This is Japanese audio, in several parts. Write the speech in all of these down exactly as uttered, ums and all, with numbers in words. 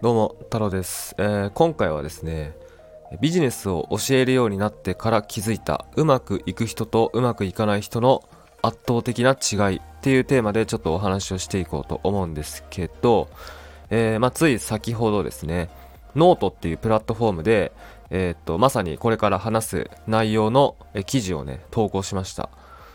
どうも太郎です、えー、今回はですね、ビジネスを教えるようになってから気づいたうまくいく人とうまくいかない人の圧倒的な違いっていうテーマでちょっとお話をしていこうと思うんですけど、えーまあ、つい先ほどですね、ノートっていうプラットフォームで、えー、っとまさにこれから話す内容の記事をね投稿しました。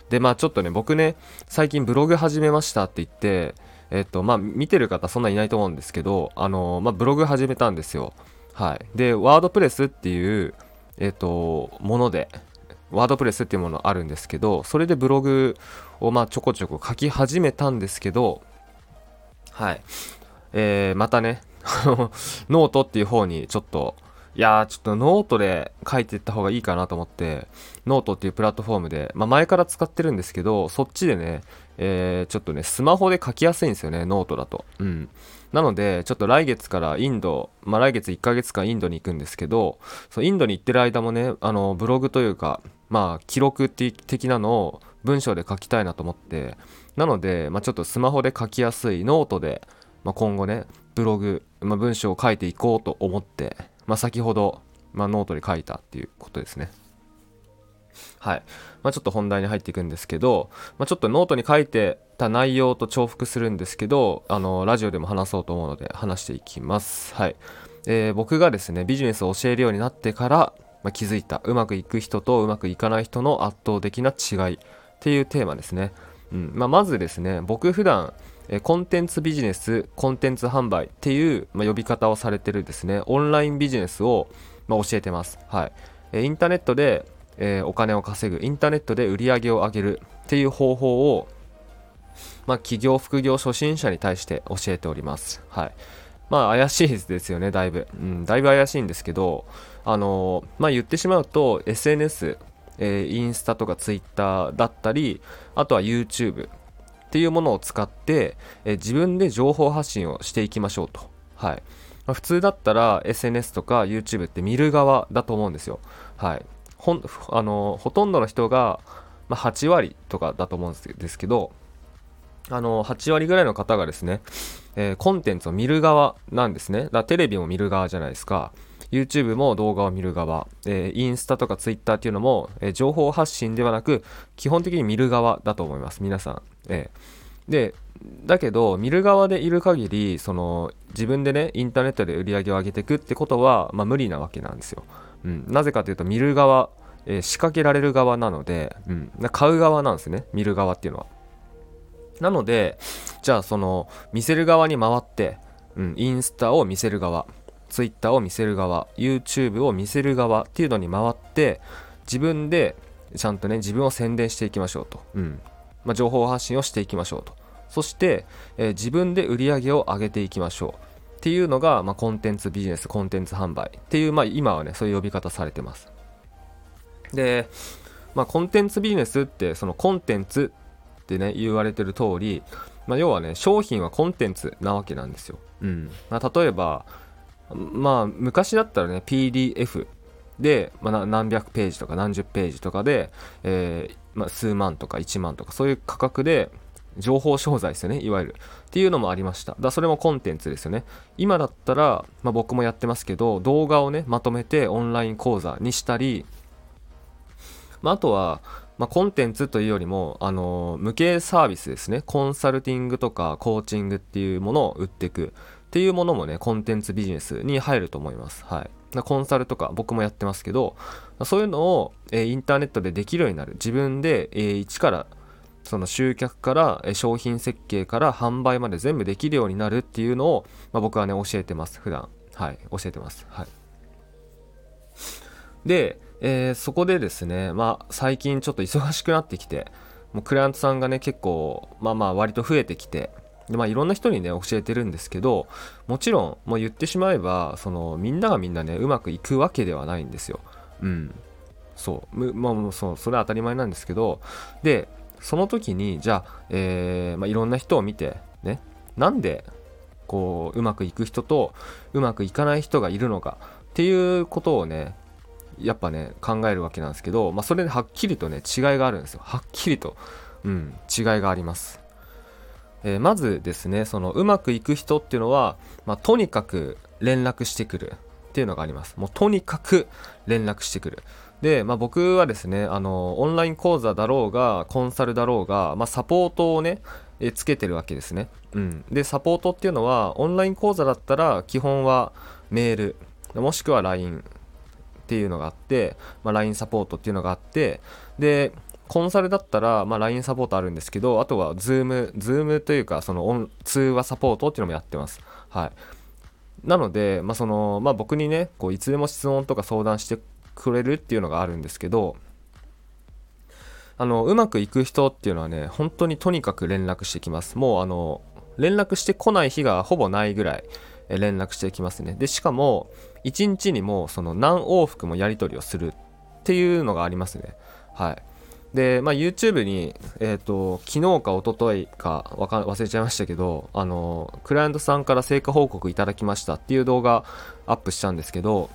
でまあちょっとね僕ね最近ブログ始めましたって言ってえっとまあ、見てる方そんないないと思うんですけど、あのーまあ、ブログ始めたんですよ。はい、でワードプレスっていう、えっと、ものでワードプレスっていうものあるんですけど、それでブログをまあちょこちょこ書き始めたんですけど、はい、えー、またねノートっていう方にちょっといやーちょっとノートで書いていった方がいいかなと思って、ノートっていうプラットフォームで、まあ、前から使ってるんですけど、そっちでね、えー、ちょっとねスマホで書きやすいんですよね、ノートだと。うんなのでちょっと来月からインド、まあ、来月いっかげつかんインドに行くんですけど、そうインドに行ってる間もねあのブログというかまあ記録的なのを文章で書きたいなと思って、なので、まあ、ちょっとスマホで書きやすいノートで、まあ、今後ねブログ、まあ、文章を書いていこうと思ってまあ、先ほど、まあ、ノートに書いたっていうことですね。はい、まあ、ちょっと本題に入っていくんですけど、まあ、ちょっとノートに書いてた内容と重複するんですけど、あのラジオでも話そうと思うので話していきます。はい、えー、僕がですねビジネスを教えるようになってから、まあ、気づいたうまくいく人とうまくいかない人の圧倒的な違いっていうテーマですね。うんまあ、まずですね僕普段コンテンツビジネス、コンテンツ販売っていう、まあ、呼び方をされてるですねオンラインビジネスを、まあ、教えてます。はい、インターネットで、えー、お金を稼ぐ、インターネットで売り上げを上げるっていう方法を、まあ、起業副業初心者に対して教えております。はい、まあ怪しいですよねだいぶ、うん、だいぶ怪しいんですけど、あのー、まあ言ってしまうと エスエヌエス、えー、インスタとかツイッターだったり、あとは YouTubeっていうものを使って、えー、自分で情報発信をしていきましょうと。はいまあ、普通だったら エスエヌエス とか YouTube って見る側だと思うんですよ。はい、ほん、あのー、ほとんどの人が、まあ、はちわりとかだと思うんですけど、あのー、はちわりぐらいの方がですね、えー、コンテンツを見る側なんですね。だからテレビも見る側じゃないですか、 YouTube も動画を見る側、えー、インスタとか Twitter っていうのも、えー、情報発信ではなく基本的に見る側だと思います皆さん。えー、でだけど見る側でいる限り、その自分でねインターネットで売り上げを上げていくってことは、まあ、無理なわけなんですよ。うん、なぜかというと見る側、えー、仕掛けられる側なので、うん、買う側なんですね見る側っていうのは。なのでじゃあその見せる側に回って、うん、インスタを見せる側、ツイッターを見せる側、 YouTube を見せる側っていうのに回って自分でちゃんとね自分を宣伝していきましょうと。うんまあ、情報発信をしていきましょうと。そして、えー、自分で売り上げを上げていきましょうっていうのが、まあ、コンテンツビジネス、コンテンツ販売っていう、まあ、今はねそういう呼び方されてます。で、まあ、コンテンツビジネスってそのコンテンツってね言われてる通り、まあ、要はね商品はコンテンツなわけなんですよ。うんまあ、例えばまあ昔だったらね ピーディーエフ で、まあ、何百ページとか何十ページとかで、えーまあ、数万とかいちまんとかそういう価格で情報商材ですよねいわゆるっていうのもありました。だからそれもコンテンツですよね。今だったら、まあ、僕もやってますけど動画をねまとめてオンライン講座にしたり、まあ、あとは、まあ、コンテンツというよりも、あのー、無形サービスですね、コンサルティングとかコーチングっていうものを売っていくっていうものもねコンテンツビジネスに入ると思います。はいコンサルとか僕もやってますけど、そういうのを、えー、インターネットでできるようになる、自分で、えー、一からその集客から、えー、商品設計から販売まで全部できるようになるっていうのを、まあ、僕はね教えてます普段。はい教えてます。はいで、えー、そこでですねまあ最近ちょっと忙しくなってきて、もうクライアントさんがね結構まあまあ割と増えてきて、でまあいろんな人にね教えてるんですけど、もちろんもう言ってしまえばそのみんながみんなねうまくいくわけではないんですよ。うんそうまあそうそれは当たり前なんですけど、でその時にじゃあ、えーまあ、いろんな人を見てねなんでこううまくいく人とうまくいかない人がいるのかっていうことをねやっぱね考えるわけなんですけど、まあそれではっきりとね違いがあるんですよ。はっきりとうん違いがあります。えー、まずですねそのうまくいく人っていうのは、まあ、とにかく連絡してくるっていうのがあります。もうとにかく連絡してくる。で、まあ、僕はですね、あのオンライン講座だろうがコンサルだろうが、まあ、サポートをねえつけてるわけですね、うん、でサポートっていうのはオンライン講座だったら基本はメールもしくは ライン っていうのがあって、まあ、ライン サポートっていうのがあって、でコンサルだったら、まあ、ライン サポートあるんですけど、あとは Zoom、Zoom というかその通話サポートっていうのもやってます。はい、なので、まあそのまあ、僕にねこういつでも質問とか相談してくれるっていうのがあるんですけど、あのうまくいく人っていうのはね本当にとにかく連絡してきます。もうあの連絡してこない日がほぼないぐらい連絡してきますね。でしかもいちにちにもうその何往復もやり取りをするっていうのがありますね。はい。で、まあ、YouTube に、えーと、昨日か一昨日か、わか、忘れちゃいましたけど、あのクライアントさんから成果報告いただきましたっていう動画アップしたんですけど、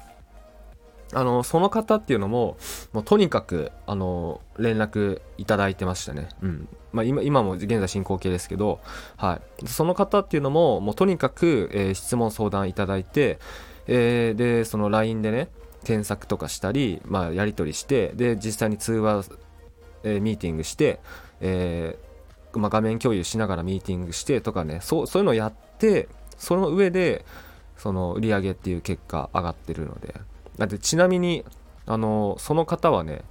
あのその方っていうのも、もうとにかくあの連絡いただいてましたね。うん。まあ、今、今も現在進行形ですけど、はい。その方っていうのも、もうとにかく、えー、質問相談いただいて、えー、でその ライン でね添削とかしたり、まあ、やり取りして、で実際に通話、えー、ミーティングして、えーまあ、画面共有しながらミーティングしてとかね、そう、そういうのをやって、その上でその売り上げっていう結果上がってるので。だってちなみにあのその方はね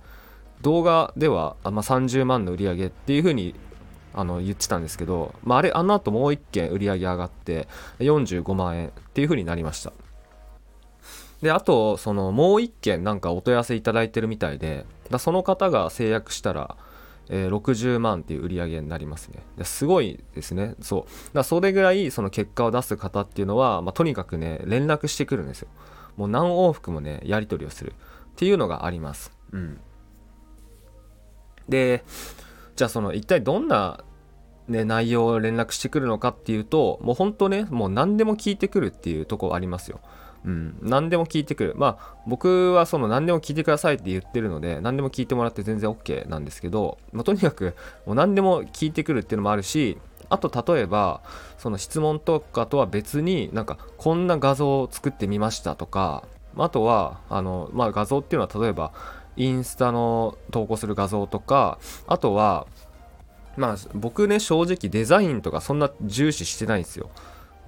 動画では、まあ、さんじゅうまんの売り上げっていう風にあの言ってたんですけど、まあ、あれあの後もういっけん売り上げ上がってよんじゅうごまんえんっていう風になりました。であとそのもういっけんなんかお問い合わせいただいてるみたいで、だその方が制約したら、えー、ろくじゅうまんっていう売り上げになりますね。ですごいですね。そうだ、それぐらいその結果を出す方っていうのは、まあ、とにかくね連絡してくるんですよ。もう何往復もねやり取りをするっていうのがあります、うん、でじゃあその一体どんな、ね、内容を連絡してくるのかっていうと、もう本当ねもう何でも聞いてくるっていうところありますよ。うん、何でも聞いてくる。まあ僕はその何でも聞いてくださいって言ってるので、何でも聞いてもらって全然 OK なんですけど、まあ、とにかくもう何でも聞いてくるっていうのもあるし、あと例えばその質問とかとは別になんかこんな画像を作ってみましたとか、あとはあの、まあ、画像っていうのは例えばインスタの投稿する画像とか、あとはまあ僕ね正直デザインとかそんな重視してないんですよ。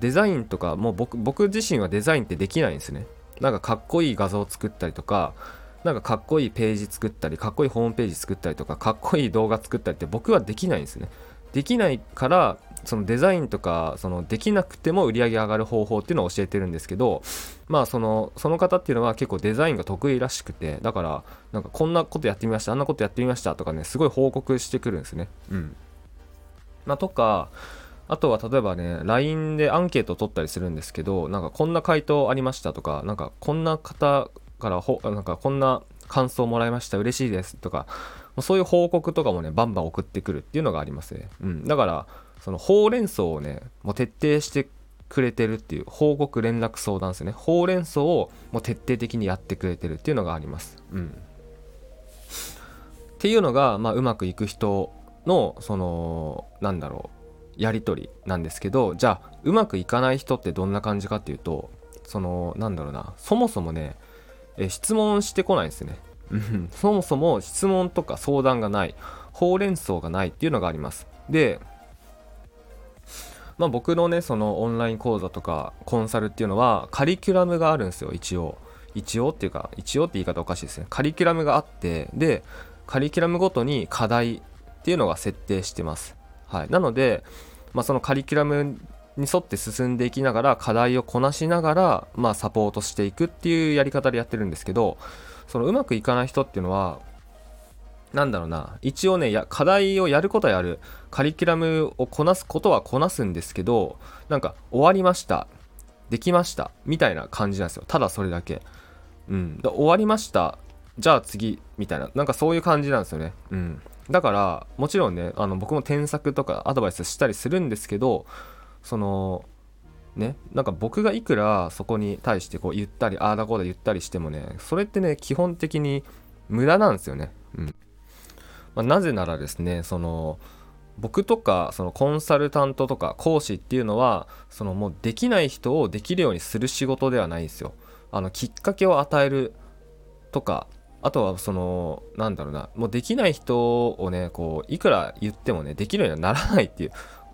デザインとかもう 僕, 僕自身はデザインってできないんですね。なんかかっこいい画像を作ったりとか、なんかかっこいいページ作ったり、かっこいいホームページ作ったりとか、かっこいい動画作ったりって僕はできないんですね。できないからそのデザインとかそのできなくても売り上げ上がる方法っていうのを教えてるんですけど、まあそのその方っていうのは結構デザインが得意らしくて、だからなんかこんなことやってみました、あんなことやってみましたとかね、すごい報告してくるんですね。うん。まあとか。あとは例えばね ライン でアンケートを取ったりするんですけど、なんかこんな回答ありましたとか、なんかこんな方からほなんかこんな感想もらいました、嬉しいですとか、そういう報告とかもねバンバン送ってくるっていうのがありますね。うん、だからそのほうれん草をねもう徹底してくれてるっていう、報告連絡相談ですね。ほうれん草をもう徹底的にやってくれてるっていうのがあります。うん、っていうのが、まあ、うまくいく人のそのなんだろうやり取りなんですけど、じゃあうまくいかない人ってどんな感じかっていうと、そのなんだろうな、そもそもねえ質問してこないんですね。そもそも質問とか相談がない、ほうれん草がないっていうのがあります。で、まあ、僕のねそのオンライン講座とかコンサルっていうのはカリキュラムがあるんですよ。一応一応っていうか一応って言い方おかしいですね。カリキュラムがあって、でカリキュラムごとに課題っていうのが設定してます。はい、なので、まあ、そのカリキュラムに沿って進んでいきながら課題をこなしながら、まあ、サポートしていくっていうやり方でやってるんですけど、そのうまくいかない人っていうのはなんだろうな、一応ねや課題をやることはやる、カリキュラムをこなすことはこなすんですけど、なんか終わりました、できましたみたいな感じなんですよ。ただそれだけ、うん、だ終わりました、じゃあ次みたいな、なんかそういう感じなんですよね。うん、だからもちろんねあの僕も添削とかアドバイスしたりするんですけど、そのねなんか僕がいくらそこに対してこう言ったりああだこうだ言ったりしてもね、それってね基本的に無駄なんですよね。うん、まあ、なぜならですね、その僕とかそのコンサルタントとか講師っていうのはそのもうできない人をできるようにする仕事ではないんですよ。あのきっかけを与えるとか、あとはそのなんだろうな、もうできない人をねこういくら言ってもねできるようにはならないっていう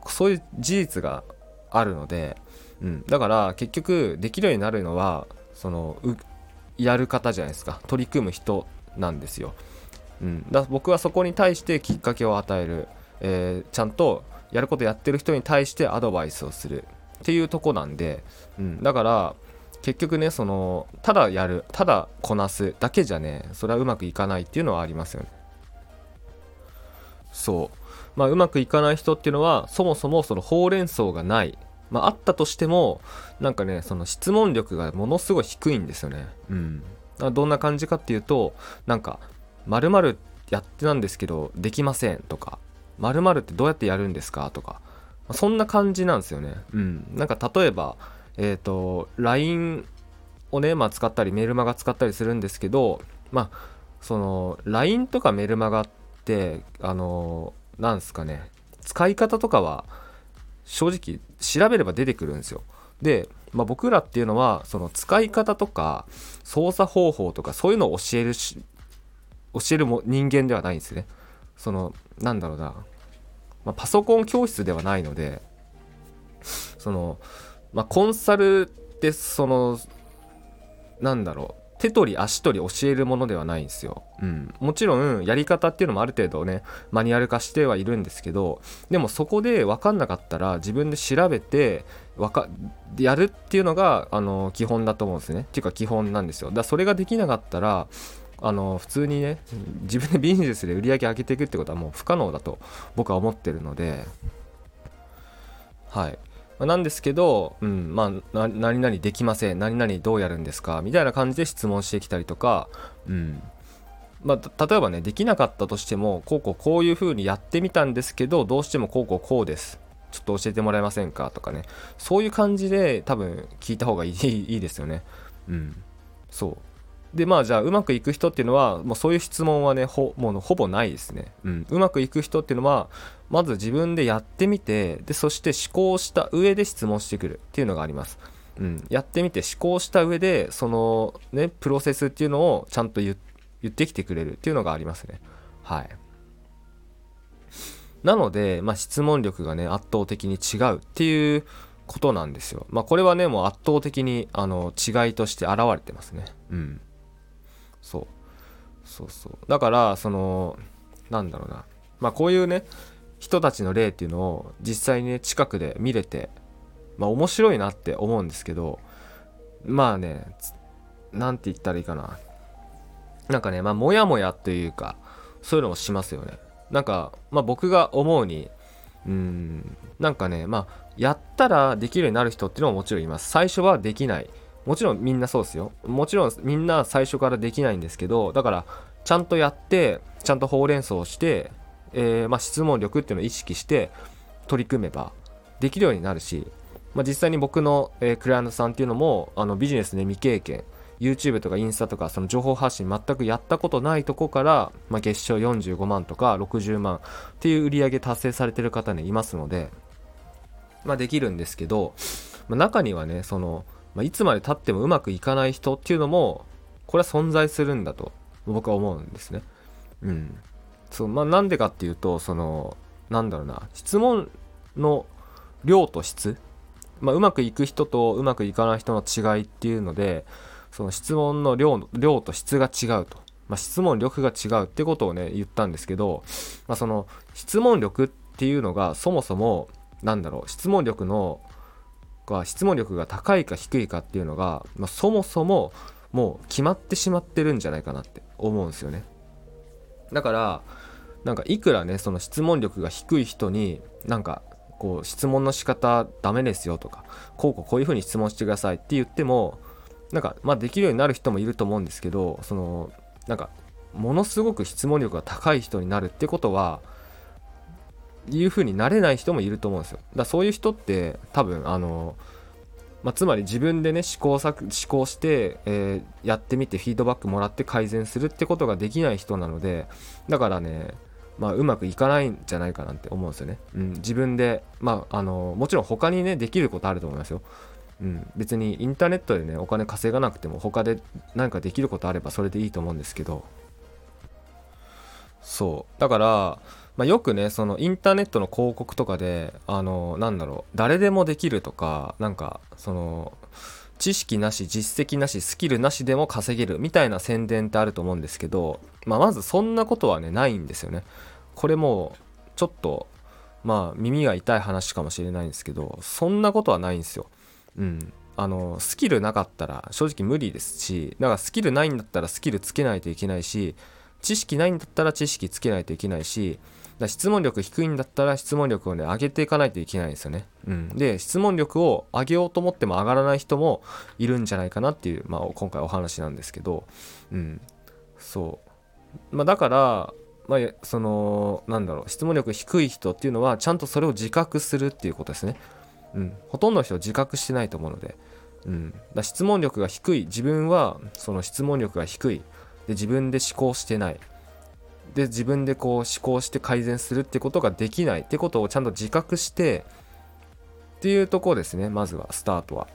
そういう事実があるので、うん、だから結局できるようになるのはそのやる方じゃないですか、取り組む人なんですよ。うん、だ僕はそこに対してきっかけを与える、えー、ちゃんとやることやってる人に対してアドバイスをするっていうとこなんで、うん、だから結局ねそのただやるただこなすだけじゃねそれはうまくいかないっていうのはありますよね。そうまあ、うまくいかない人っていうのはそもそもそのほうれん草がない、まあ、あったとしてもなんかねその質問力がものすごい低いんですよね。うん、どんな感じかっていうとなんか〇〇やってなんですけどできませんとか、〇〇ってどうやってやるんですかとか、そんな感じなんですよね。うん、なんか例えばえっと ライン をね、まあ、使ったりメルマガ使ったりするんですけど、まあその ライン とかメルマガってあのなんすかね使い方とかは正直調べれば出てくるんですよ。で、まあ、僕らっていうのはその使い方とか操作方法とかそういうのを教えるし教えるも人間ではないんですね。そのなんだろうな、まあ、パソコン教室ではないので、その、まあ、コンサルってそのなんだろう手取り足取り教えるものではないんですよ。うん、もちろんやり方っていうのもある程度ねマニュアル化してはいるんですけど、でもそこで分かんなかったら自分で調べてわかやるっていうのがあの基本だと思うんですね。っていうか基本なんですよ。だからそれができなかったらあの普通にね自分でビジネスで売り上げ上げていくってことはもう不可能だと僕は思ってるので、はい、なんですけど、うん、まあ何々できません、何々どうやるんですかみたいな感じで質問してきたりとか、うん、まあ例えばねできなかったとしてもこうこうこういう風にやってみたんですけどどうしてもこうこうこうですちょっと教えてもらえませんかとかね、そういう感じで多分聞いた方がいい、いいですよね。うん、そうでまあじゃあうまくいく人っていうのはもうそういう質問はね ほ, もうほぼないですね。うん、うまくいく人っていうのはまず自分でやってみてでそして思考した上で質問してくるっていうのがあります。うん、やってみて思考した上でそのねプロセスっていうのをちゃんと 言, 言ってきてくれるっていうのがありますね。はい、なので、まあ、質問力がね圧倒的に違うっていうことなんですよ。まあこれはねもう圧倒的にあの違いとして現れてますね。うんそうそうそうだからそのなんだろうな、まあこういうね人たちの例っていうのを実際にね近くで見れてまあ面白いなって思うんですけど、まあねなんて言ったらいいかな、なんかねまあモヤモヤというかそういうのもしますよね。なんかまあ僕が思うにうーんなんかねまあやったらできるようになる人っていうのももちろんいます。最初はできない、もちろんみんなそうですよ。もちろんみんな最初からできないんですけど、だからちゃんとやってちゃんとほうれん草をして、えーまあ、質問力っていうのを意識して取り組めばできるようになるし、まあ、実際に僕の、えー、クライアントさんっていうのもあのビジネスで未経験 YouTube とかインスタとかその情報発信全くやったことないとこから、まあ、月賞よんじゅうごまんとかろくじゅうまんっていう売り上げ達成されてる方ねいますので、まあ、できるんですけど、まあ、中にはねそのまあ、いつまで経ってもうまくいかない人っていうのもこれは存在するんだと僕は思うんですね。うん、そうまあなんでかっていうとそのなんだろうな質問の量と質、まあ、うまくいく人とうまくいかない人の違いっていうのでその質問の 量, 量と質が違うと、まあ、質問力が違うってことをね言ったんですけど、まあ、その質問力っていうのがそもそもなんだろう質問力の質問力が高いか低いかっていうのが、まあ、そもそももう決まってしまってるんじゃないかなって思うんですよね。だからなんかいくらねその質問力が低い人になんかこう質問の仕方ダメですよとかこうこうこういう風に質問してくださいって言ってもなんかまあできるようになる人もいると思うんですけど、そのなんかものすごく質問力が高い人になるってことはいう風になれない人もいると思うんですよ。だからそういう人って多分あの、まあ、つまり自分でね試行錯試行して、えー、やってみてフィードバックもらって改善するってことができない人なので、だからねまあ、うまくいかないんじゃないかなって思うんですよね、うん、自分で、まあ、あのもちろん他にねできることあると思いますよ、うん、別にインターネットでねお金稼がなくても他で何かできることあればそれでいいと思うんですけど、そうだから、まあ、よくねそのインターネットの広告とかであのなんだろう誰でもできるとかなんかその知識なし実績なしスキルなしでも稼げるみたいな宣伝ってあると思うんですけど、まあ、まずそんなことはねないんですよね。これもうちょっとまあ耳が痛い話かもしれないんですけど、そんなことはないんですよ。うん、あのスキルなかったら正直無理ですし、だからスキルないんだったらスキルつけないといけないし、知識ないんだったら知識つけないといけないし、だ質問力低いんだったら質問力をね上げていかないといけないんですよね、うん、で質問力を上げようと思っても上がらない人もいるんじゃないかなっていう、まあ、今回お話なんですけど、うん、そう、まあ、だから、まあ、そのなんだろう質問力低い人っていうのはちゃんとそれを自覚するっていうことですね、うん、ほとんどの人は自覚してないと思うので、うん、だ質問力が低い自分はその質問力が低いで自分で思考してないで自分でこう思考して改善するってことができないってことをちゃんと自覚してっていうところですね。まずはスタートは、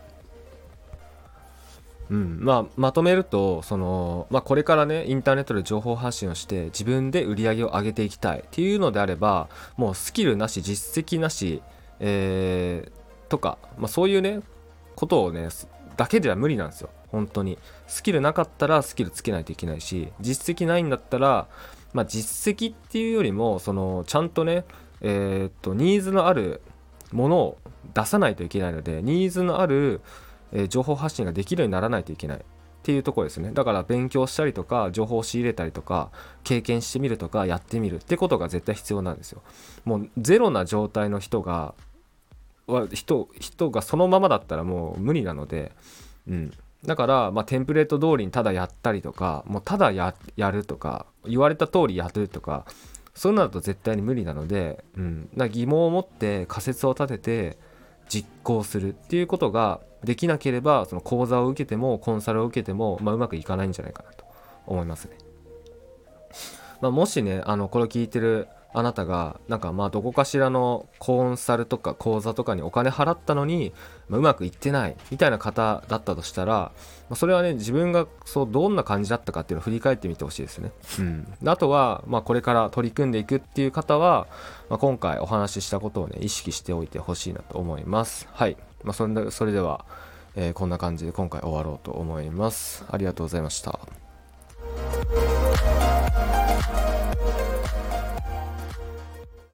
うん、まあまとめるとその、まあ、これからねインターネットで情報発信をして自分で売り上げを上げていきたいっていうのであれば、もうスキルなし実績なし、えー、とか、まあ、そういうねことをねだけでは無理なんですよ。本当にスキルなかったらスキルつけないといけないし、実績ないんだったらまあ、実績っていうよりもそのちゃんとねえっとニーズのあるものを出さないといけないので、ニーズのあるえ情報発信ができるようにならないといけないっていうところですね。だから勉強したりとか情報を仕入れたりとか経験してみるとかやってみるってことが絶対必要なんですよ。もうゼロな状態の人が人人がそのままだったらもう無理なので、うんだから、まあ、テンプレート通りにただやったりとか、もうただ や, やるとか言われた通りやるとか、そういうのだと絶対に無理なので、うん、だから疑問を持って仮説を立てて実行するっていうことができなければ、その講座を受けてもコンサルを受けても、まあ、うまくいかないんじゃないかなと思いますね。まあ、もしねあのこれを聞いてるあなたがなんかまあどこかしらのコンサルとか講座とかにお金払ったのにうまくいってないみたいな方だったとしたら、それはね自分がそうどんな感じだったかっていうのを振り返ってみてほしいですね、うん、あとはまあこれから取り組んでいくっていう方は、まあ、今回お話ししたことをね意識しておいてほしいなと思います。はい、まあ、それでは、えー、こんな感じで今回終わろうと思います。ありがとうございました。